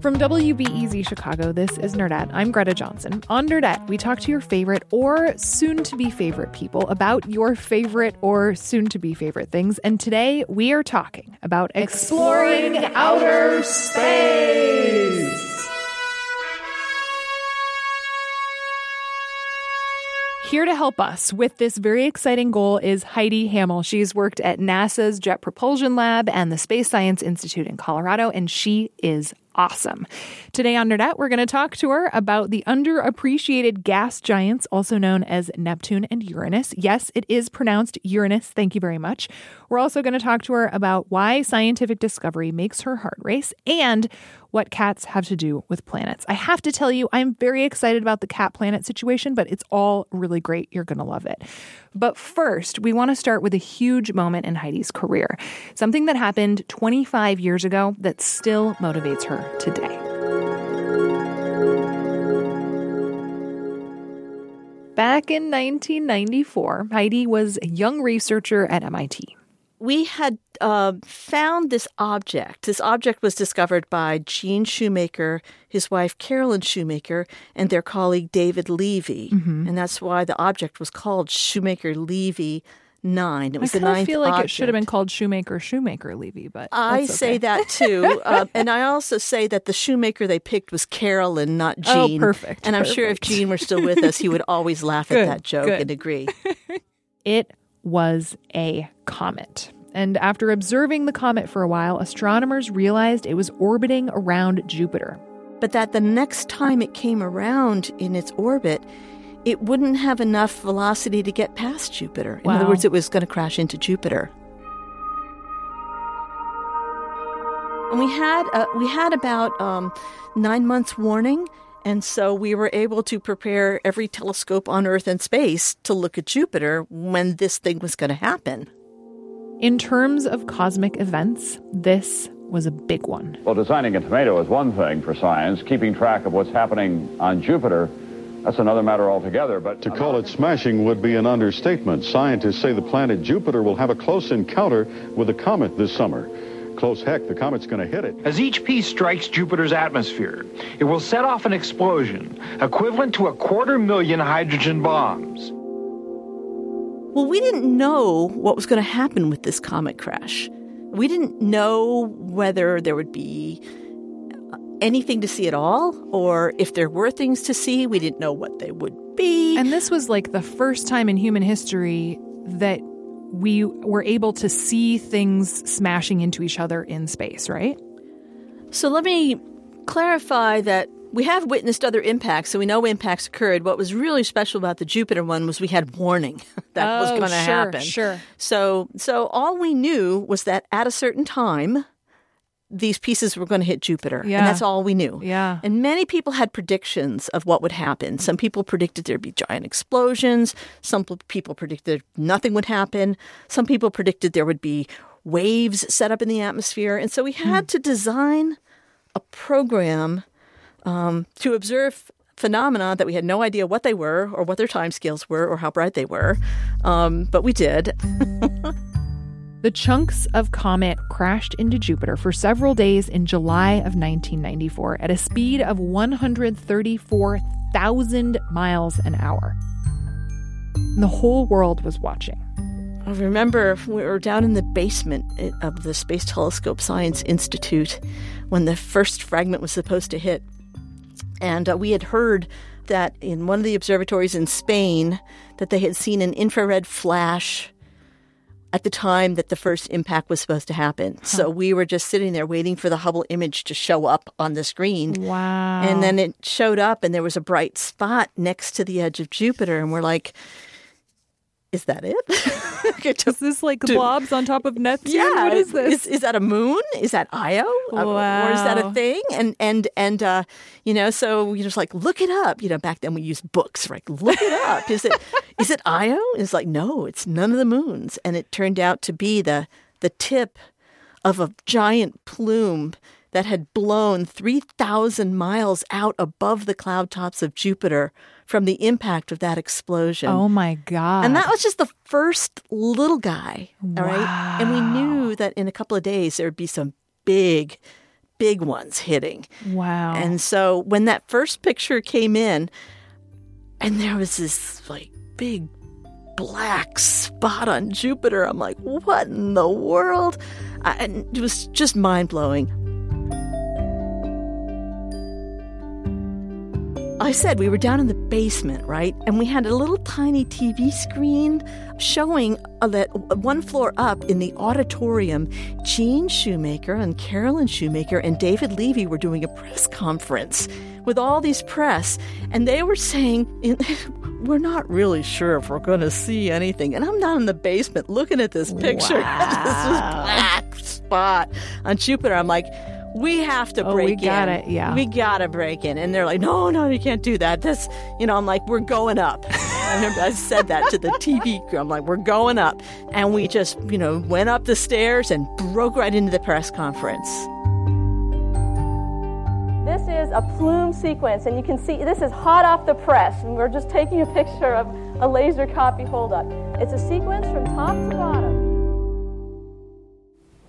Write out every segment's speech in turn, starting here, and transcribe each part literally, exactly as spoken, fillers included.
From W B E Z Chicago, this is Nerdette. I'm Greta Johnson. On Nerdette, we talk to your favorite or soon-to-be favorite people about your favorite or soon-to-be favorite things. And today, we are talking about exploring, exploring outer space. Here to help us with this very exciting goal is Heidi Hamel. She's worked at NASA's Jet Propulsion Lab and the Space Science Institute in Colorado, and she is awesome. Today on Nerdette, we're going to talk to her about the underappreciated gas giants, also known as Neptune and Uranus. Yes, it is pronounced Uranus. Thank you very much. We're also going to talk to her about why scientific discovery makes her heart race and what cats have to do with planets. I have to tell you, I'm very excited about the cat planet situation, but it's all really great. You're going to love it. But first, we want to start with a huge moment in Heidi's career, something that happened twenty-five years ago that still motivates her today. Back in nineteen ninety-four, Heidi was a young researcher at M I T. We had uh, found this object. This object was discovered by Gene Shoemaker, his wife Carolyn Shoemaker, and their colleague David Levy. Mm-hmm. And that's why the object was called Shoemaker-Levy nine. It was I the ninth I feel like object. It should have been called Shoemaker, Shoemaker, Levy, but I okay. say that too. uh, and I also say that the shoemaker they picked was Carolyn, not Gene. Oh, perfect. And I'm perfect. sure if Gene were still with us, he would always laugh good, at that joke good. and agree. It was a comet. And after observing the comet for a while, astronomers realized it was orbiting around Jupiter. But that the next time it came around in its orbit, it wouldn't have enough velocity to get past Jupiter. In wow. other words, it was going to crash into Jupiter. And we had uh, we had about um, nine months warning, and so we were able to prepare every telescope on Earth and space to look at Jupiter when this thing was going to happen. In terms of cosmic events, this was a big one. Well, designing a tomato is one thing for science. Keeping track of what's happening on Jupiter, that's another matter altogether, but... To call it smashing would be an understatement. Scientists say the planet Jupiter will have a close encounter with a comet this summer. Close heck, the comet's going to hit it. As each piece strikes Jupiter's atmosphere, it will set off an explosion equivalent to a quarter million hydrogen bombs. Well, we didn't know what was going to happen with this comet crash. We didn't know whether there would be anything to see at all, or if there were things to see, we didn't know what they would be. And this was like the first time in human history that we were able to see things smashing into each other in space, right? So let me clarify that we have witnessed other impacts, so we know impacts occurred. What was really special about the Jupiter one was we had warning that oh, was going to sure, happen. Sure. So, so all we knew was that at a certain time, these pieces were going to hit Jupiter, yeah. and that's all we knew. Yeah. And many people had predictions of what would happen. Some people predicted there'd be giant explosions. Some people predicted nothing would happen. Some people predicted there would be waves set up in the atmosphere. And so we had hmm. to design a program um, to observe phenomena that we had no idea what they were or what their timescales were or how bright they were. Um, but we did. The chunks of comet crashed into Jupiter for several days in July of nineteen ninety-four at a speed of one hundred thirty-four thousand miles an hour. And the whole world was watching. I remember we were down in the basement of the Space Telescope Science Institute when the first fragment was supposed to hit. And uh, we had heard that in one of the observatories in Spain that they had seen an infrared flash at the time that the first impact was supposed to happen. Huh. So we were just sitting there waiting for the Hubble image to show up on the screen. Wow. And then it showed up and there was a bright spot next to the edge of Jupiter. And we're like, is that it? Is this like blobs on top of Neptune? Yeah. What is this? Is, is that a moon? Is that Io? Wow. Or is that a thing? And, and, and uh, you know, so you're just like, look it up. You know, back then we used books, right? Look it up. Is it, is it Io? And it's like, no, it's none of the moons. And it turned out to be the the tip of a giant plume that had blown three thousand miles out above the cloud tops of Jupiter from the impact of that explosion. Oh, my God. And that was just the first little guy, all wow. right? And we knew that in a couple of days there would be some big, big ones hitting. Wow. And so when that first picture came in, and there was this, like, big black spot on Jupiter, I'm like, what in the world? I, and it was just mind-blowing. I said we were down in the basement, right? And we had a little tiny T V screen showing that one floor up in the auditorium, Gene Shoemaker and Carolyn Shoemaker and David Levy were doing a press conference with all these press. And they were saying, we're not really sure if we're going to see anything. And I'm down in the basement looking at this picture. Wow. This is a black spot on Jupiter. I'm like, we have to break oh, we in. Got it. Yeah. We got to break in. And they're like, no, no, you can't do that. This, you know, I'm like, we're going up. I remember I said that to the T V crew. I'm like, we're going up. And we just, you know, went up the stairs and broke right into the press conference. This is a plume sequence. And you can see this is hot off the press. And we're just taking a picture of a laser copy holdup. It's a sequence from top to bottom.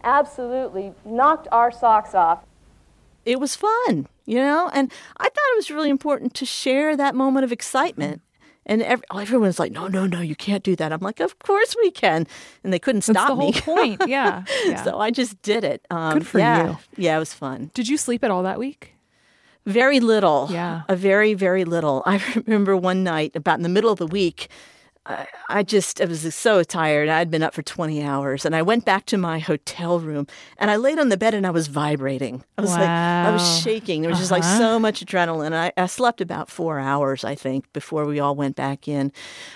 Absolutely knocked our socks off. It was fun, you know, and I thought it was really important to share that moment of excitement. And every, oh, everyone's like, no, no, no, you can't do that. I'm like, of course we can. And they couldn't stop me. That's the whole point, yeah. yeah. So I just did it. Um, Good for yeah. you. Yeah, it was fun. Did you sleep at all that week? Very little. Yeah. A very, very little. I remember one night about in the middle of the week, I just, I was so tired. I'd been up for twenty hours and I went back to my hotel room and I laid on the bed and I was vibrating. I was wow. like, I was shaking. There was uh-huh. just like so much adrenaline. I, I slept about four hours, I think, before we all went back in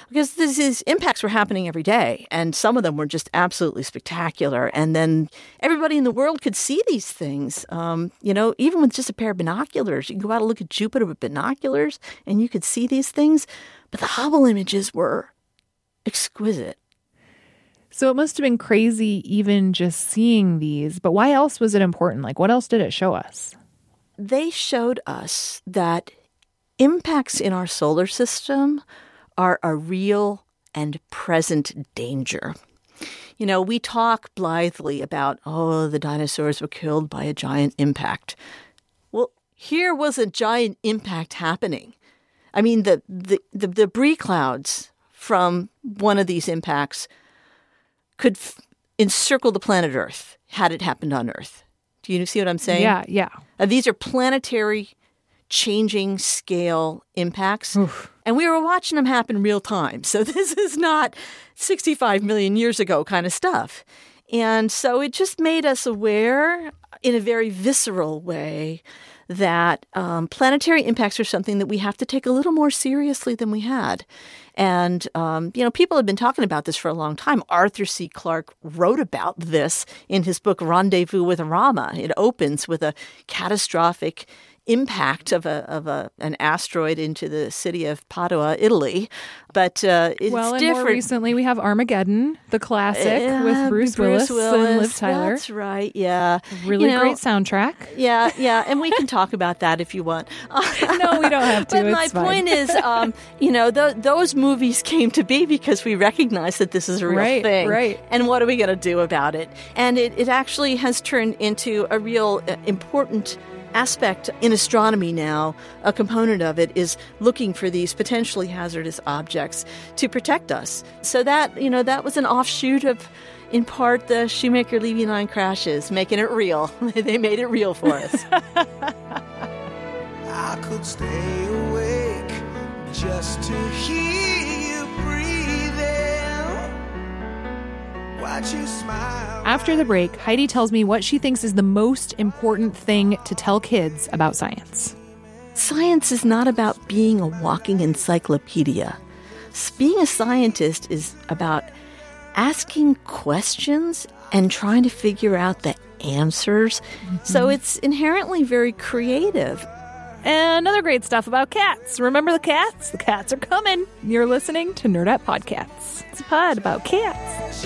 because these impacts were happening every day and some of them were just absolutely spectacular. And then everybody in the world could see these things, um, you know, even with just a pair of binoculars. You can go out and look at Jupiter with binoculars and you could see these things. But the Hubble images were exquisite. So it must have been crazy even just seeing these. But why else was it important? Like, what else did it show us? They showed us that impacts in our solar system are a real and present danger. You know, we talk blithely about, oh, the dinosaurs were killed by a giant impact. Well, here was a giant impact happening. I mean, the, the, the debris clouds from one of these impacts could f- encircle the planet Earth had it happened on Earth. Do you see what I'm saying? Yeah, yeah. Uh, these are planetary changing scale impacts. Oof. And we were watching them happen real time. So this is not sixty-five million years ago kind of stuff. And so it just made us aware in a very visceral way that um, planetary impacts are something that we have to take a little more seriously than we had. And, um, you know, people have been talking about this for a long time. Arthur C. Clarke wrote about this in his book, Rendezvous with Rama. It opens with a catastrophic impact of a of a an asteroid into the city of Padua, Italy, but uh, it's well, and different. More recently, we have Armageddon, the classic uh, with Bruce, Bruce Willis, Willis and Liv Tyler. That's right, yeah. Really you know, great soundtrack. Yeah, yeah, and we can talk about that if you want. No, we don't have to. But it's my fine. point is, um, you know, th- those movies came to be because we recognize that this is a real right, thing, right? And what are we going to do about it? And it it actually has turned into a real uh, important aspect in astronomy now. A component of it is looking for these potentially hazardous objects to protect us. So that, you know, that was an offshoot of, in part, the Shoemaker-Levy nine crashes, making it real. They made it real for us. I could stay awake just to hear you breathing. Why After the break, Heidi tells me what she thinks is the most important thing to tell kids about science. Science is not about being a walking encyclopedia. Being a scientist is about asking questions and trying to figure out the answers. Mm-hmm. So it's inherently very creative. And other great stuff about cats. Remember the cats? The cats are coming. You're listening to Nerdette Podcasts. It's a pod about cats.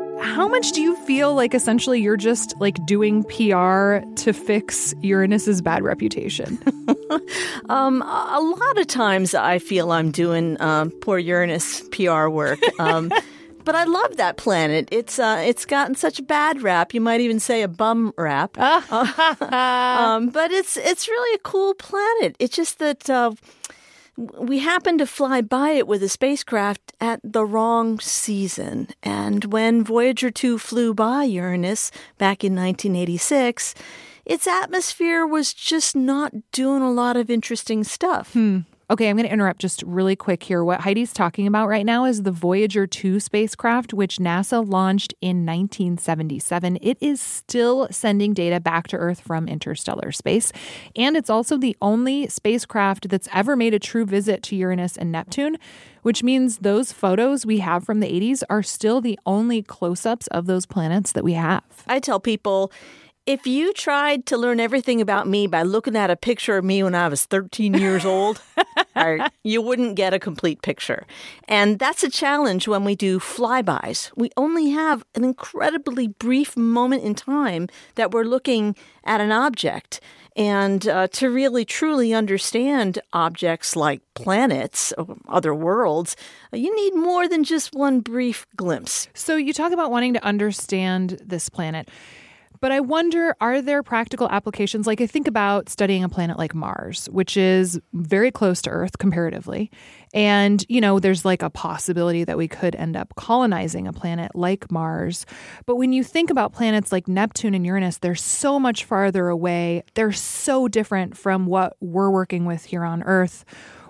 How much do you feel like essentially you're just like doing P R to fix Uranus's bad reputation? um, a lot of times I feel I'm doing um, poor Uranus P R work. Um, but I love that planet. It's uh, it's gotten such a bad rap. You might even say a bum rap. um, but it's it's really a cool planet. It's just that uh, we happened to fly by it with a spacecraft at the wrong season. And when Voyager two flew by Uranus back in nineteen eighty-six, its atmosphere was just not doing a lot of interesting stuff. Hmm. Okay, I'm going to interrupt just really quick here. What Heidi's talking about right now is the Voyager two spacecraft, which NASA launched in nineteen seventy-seven. It is still sending data back to Earth from interstellar space. And it's also the only spacecraft that's ever made a true visit to Uranus and Neptune, which means those photos we have from the eighties are still the only close-ups of those planets that we have. I tell people, if you tried to learn everything about me by looking at a picture of me when I was thirteen years old, you wouldn't get a complete picture. And that's a challenge when we do flybys. We only have an incredibly brief moment in time that we're looking at an object. And uh, to really truly understand objects like planets or other worlds, you need more than just one brief glimpse. So you talk about wanting to understand this planet. But I wonder, are there practical applications? Like I think about studying a planet like Mars, which is very close to Earth comparatively. And, you know, there's like a possibility that we could end up colonizing a planet like Mars. But when you think about planets like Neptune and Uranus, they're so much farther away. They're so different from what we're working with here on Earth.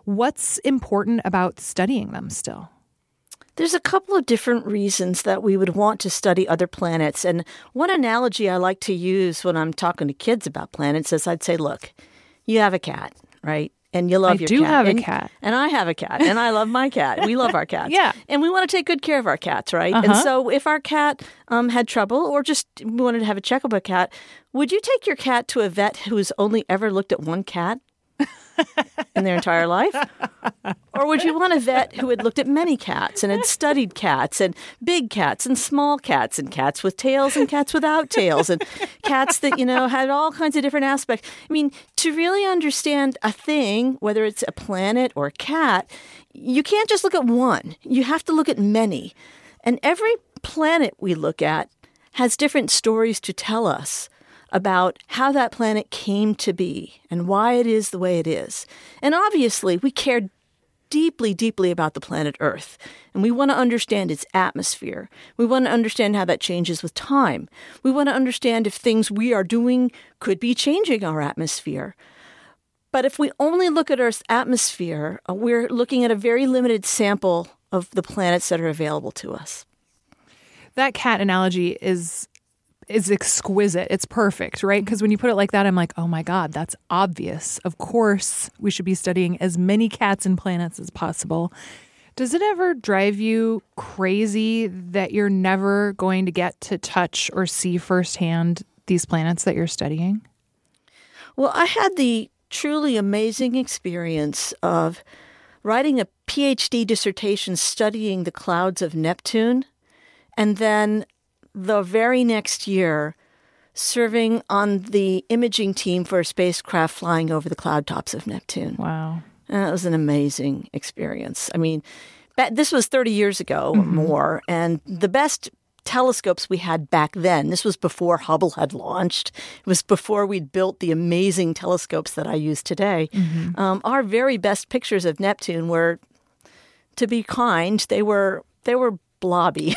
What's important about studying them still? There's a couple of different reasons that we would want to study other planets. And one analogy I like to use when I'm talking to kids about planets is I'd say, look, you have a cat, right? And you love I your cat. I do have and, a cat. And I have a cat. And I love my cat. We love our cats. Yeah. And we want to take good care of our cats, right? Uh-huh. And so if our cat um, had trouble or just wanted to have a checkup with a cat, would you take your cat to a vet who's only ever looked at one cat in their entire life? Or would you want a vet who had looked at many cats and had studied cats and big cats and small cats and cats with tails and cats without tails and cats that, you know, had all kinds of different aspects? I mean, to really understand a thing, whether it's a planet or a cat, you can't just look at one. You have to look at many. And every planet we look at has different stories to tell us about how that planet came to be and why it is the way it is. And obviously, we care deeply, deeply about the planet Earth. And we want to understand its atmosphere. We want to understand how that changes with time. We want to understand if things we are doing could be changing our atmosphere. But if we only look at Earth's atmosphere, we're looking at a very limited sample of the planets that are available to us. That cat analogy is... It's exquisite. It's perfect, right? Because when you put it like that, I'm like, oh my God, that's obvious. Of course, we should be studying as many cats and planets as possible. Does it ever drive you crazy that you're never going to get to touch or see firsthand these planets that you're studying? Well, I had the truly amazing experience of writing a PhD dissertation studying the clouds of Neptune, and then the very next year, serving on the imaging team for a spacecraft flying over the cloud tops of Neptune. Wow. And that was an amazing experience. I mean, this was thirty years ago mm-hmm. or more, and the best telescopes we had back then, this was before Hubble had launched, it was before we'd built the amazing telescopes that I use today, mm-hmm. um, our very best pictures of Neptune were, to be kind, they were they were blobby.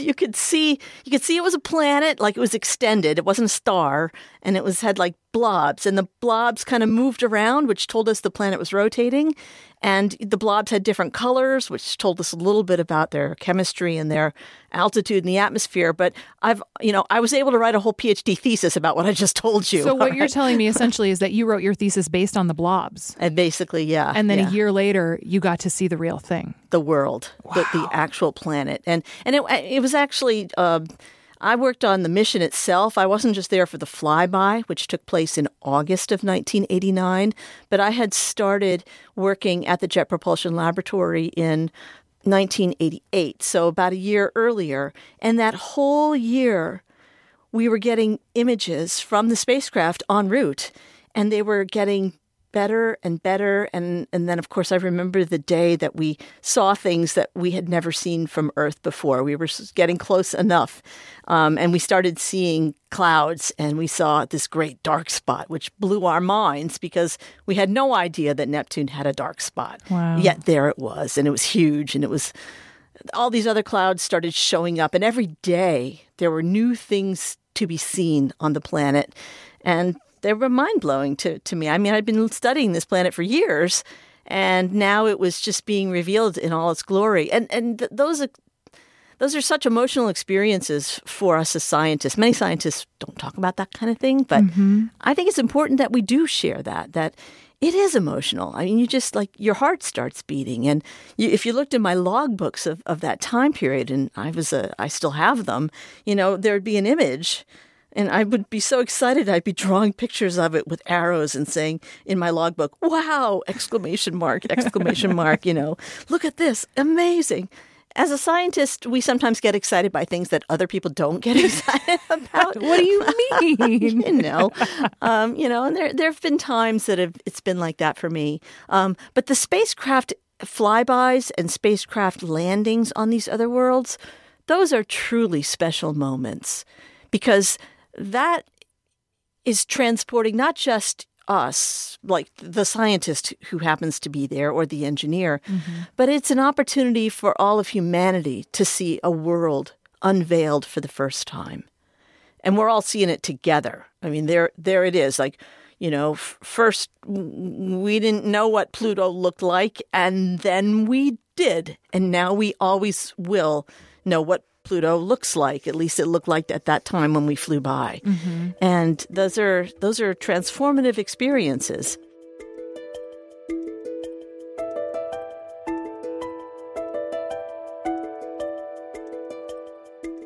you could see you could see it was a planet, like it was extended. It wasn't a star, and it was had like blobs, and the blobs kind of moved around, which told us the planet was rotating. And the blobs had different colors, which told us a little bit about their chemistry and their altitude in the atmosphere. But I've, you know, I was able to write a whole PhD thesis about what I just told you. So what right? you're telling me essentially is that you wrote your thesis based on the blobs. And basically, yeah. And then yeah. a year later, you got to see the real thing. The world, wow. the, the actual planet. And and it, it was actually, uh, I worked on the mission itself. I wasn't just there for the flyby, which took place in August of nineteen eighty-nine, but I had started working at the Jet Propulsion Laboratory in nineteen eighty-eight, so about a year earlier. And that whole year, we were getting images from the spacecraft en route, and they were getting better and better. And, and then, of course, I remember the day that we saw things that we had never seen from Earth before. We were getting close enough. Um, and we started seeing clouds, and we saw this great dark spot, which blew our minds because we had no idea that Neptune had a dark spot. Wow. Yet there it was, and it was huge, and it was all these other clouds started showing up. And every day there were new things to be seen on the planet. And they were mind-blowing to, to me. I mean, I'd been studying this planet for years, and now it was just being revealed in all its glory. And and th- those are, those are such emotional experiences for us as scientists. Many scientists don't talk about that kind of thing, but mm-hmm. I think it's important that we do share that, that it is emotional. I mean, you just, like, your heart starts beating. And you, if you looked in my logbooks of, of that time period, and I was a, I still have them, you know, there'd be an image. And I would be so excited. I'd be drawing pictures of it with arrows and saying in my logbook, wow, exclamation mark, exclamation mark, you know, look at this, amazing. As a scientist, we sometimes get excited by things that other people don't get excited about. What do you mean? you know, um, you know, and there there have been times that have, it's been like that for me. Um, but the spacecraft flybys and spacecraft landings on these other worlds, those are truly special moments, because that is transporting not just us, like the scientist who happens to be there or the engineer, mm-hmm. but it's an opportunity for all of humanity to see a world unveiled for the first time. And we're all seeing it together. I mean, there there it is. Like, you know, f- first we didn't know what Pluto looked like, and then we did. And now we always will know what Pluto looks like. At least it looked like at that time when we flew by. Mm-hmm. And those are those are transformative experiences.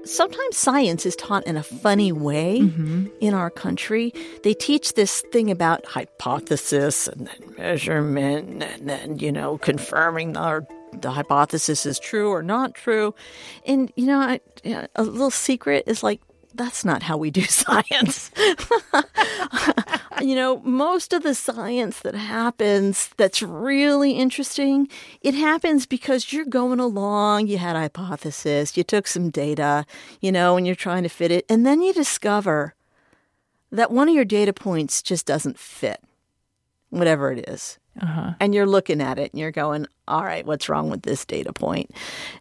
Sometimes science is taught in a funny way mm-hmm. in our country. They teach this thing about hypothesis and then measurement and then, you know, confirming our the hypothesis is true or not true. And, you know, I, a little secret is like, that's not how we do science. You know, most of the science that happens that's really interesting, it happens because you're going along, you had a hypothesis, you took some data, you know, and you're trying to fit it. And then you discover that one of your data points just doesn't fit, whatever it is. Uh-huh. And you're looking at it and you're going, all right, what's wrong with this data point?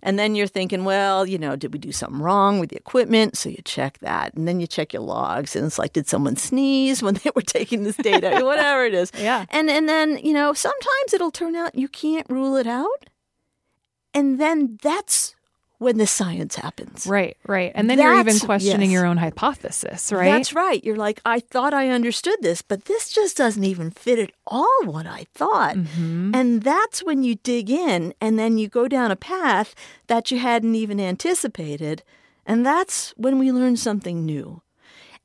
And then you're thinking, well, you know, did we do something wrong with the equipment? So you check that. And then you check your logs. And it's like, did someone sneeze when they were taking this data? Whatever it is. Yeah. And, and then, you know, sometimes it'll turn out you can't rule it out. And then that's when the science happens. Right, right. And then that's, you're even questioning yes. your own hypothesis, right? That's right. You're like, I thought I understood this, but this just doesn't even fit at all what I thought. Mm-hmm. And that's when you dig in and then you go down a path that you hadn't even anticipated. And that's when we learn something new.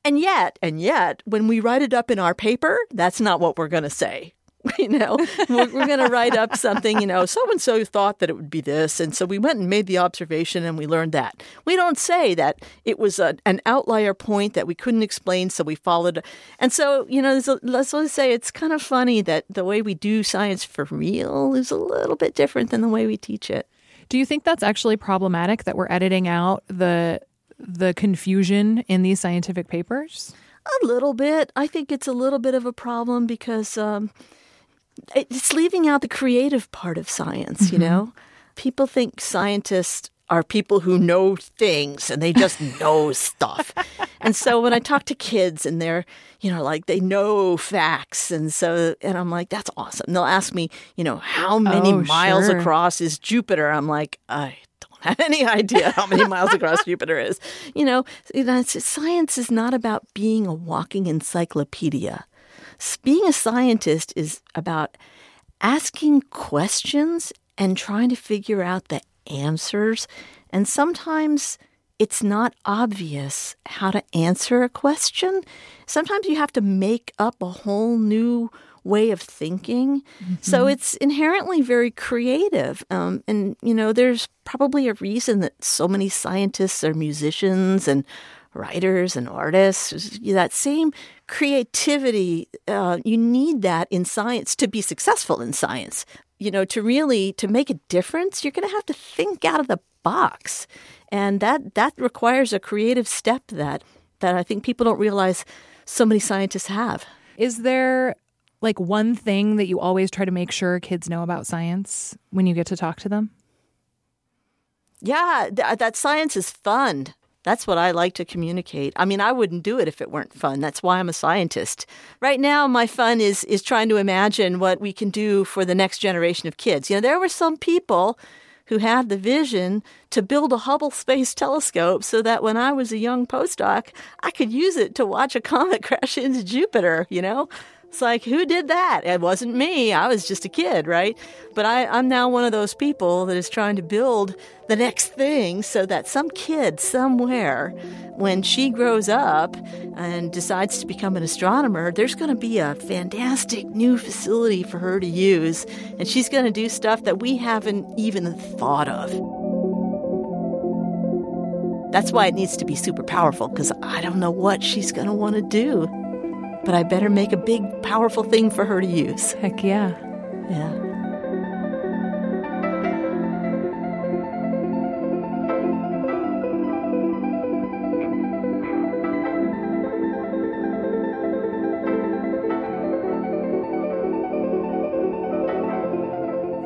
And yet, and yet, when we write it up in our paper, that's not what we're going to say. You know, we're, we're going to write up something, you know, so-and-so thought that it would be this. And so we went and made the observation and we learned that. We don't say that it was a, an outlier point that we couldn't explain, so we followed. And so, you know, a, let's, let's say it's kind of funny that the way we do science for real is a little bit different than the way we teach it. Do you think that's actually problematic, that we're editing out the the confusion in these scientific papers? A little bit. I think it's a little bit of a problem because um, it's leaving out the creative part of science, mm-hmm. you know? People think scientists are people who know things and they just know stuff. And so when I talk to kids and they're, you know, like they know facts. And so, and I'm like, that's awesome. They'll ask me, you know, how many oh, miles sure. across is Jupiter? I'm like, I don't have any idea how many miles across Jupiter is. You know, science is not about being a walking encyclopedia. Being a scientist is about asking questions and trying to figure out the answers. And sometimes it's not obvious how to answer a question. Sometimes you have to make up a whole new way of thinking. Mm-hmm. So it's inherently very creative. Um, and, you know, there's probably a reason that so many scientists are musicians and writers and artists. That same creativity, uh, you need that in science to be successful in science. You know, to really, to make a difference, you're going to have to think out of the box. And that that requires a creative step that, that I think people don't realize so many scientists have. Is there like one thing that you always try to make sure kids know about science when you get to talk to them? Yeah, th- that science is fun. That's what I like to communicate. I mean, I wouldn't do it if it weren't fun. That's why I'm a scientist. Right now, my fun is is trying to imagine what we can do for the next generation of kids. You know, there were some people who had the vision to build a Hubble Space Telescope so that when I was a young postdoc, I could use it to watch a comet crash into Jupiter, you know? It's like, who did that? It wasn't me. I was just a kid, right? But I, I'm now one of those people that is trying to build the next thing so that some kid somewhere, when she grows up and decides to become an astronomer, there's going to be a fantastic new facility for her to use. And she's going to do stuff that we haven't even thought of. That's why it needs to be super powerful, because I don't know what she's going to want to do. But I better make a big, powerful thing for her to use. Heck yeah. Yeah.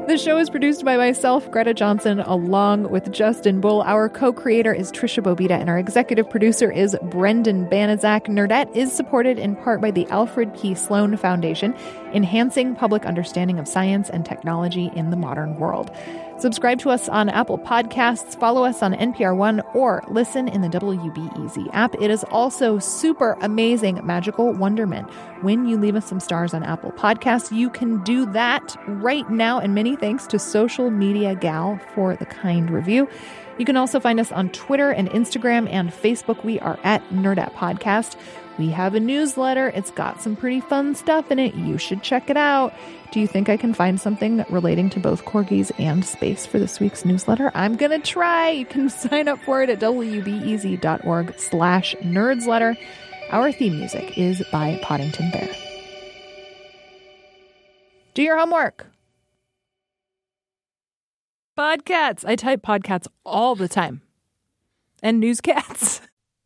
The show is produced by myself, Greta Johnson, along with Justin Bull. Our co-creator is Trisha Bobita, and our executive producer is Brendan Banaszak. Nerdette is supported in part by the Alfred P. Sloan Foundation, enhancing public understanding of science and technology in the modern world. Subscribe to us on Apple Podcasts, follow us on N P R One, or listen in the W B E Z app. It is also super amazing, magical wonderment. When you leave us some stars on Apple Podcasts, you can do that right now. And many thanks to Social Media Gal for the kind review. You can also find us on Twitter and Instagram and Facebook. We are at Nerdette Podcast. We have a newsletter. It's got some pretty fun stuff in it. You should check it out. Do you think I can find something relating to both corgis and space for this week's newsletter? I'm going to try. You can sign up for it at wbez.org slash nerdsletter. Our theme music is by Poddington Bear. Do your homework. Podcasts. I type podcasts all the time. And newscats.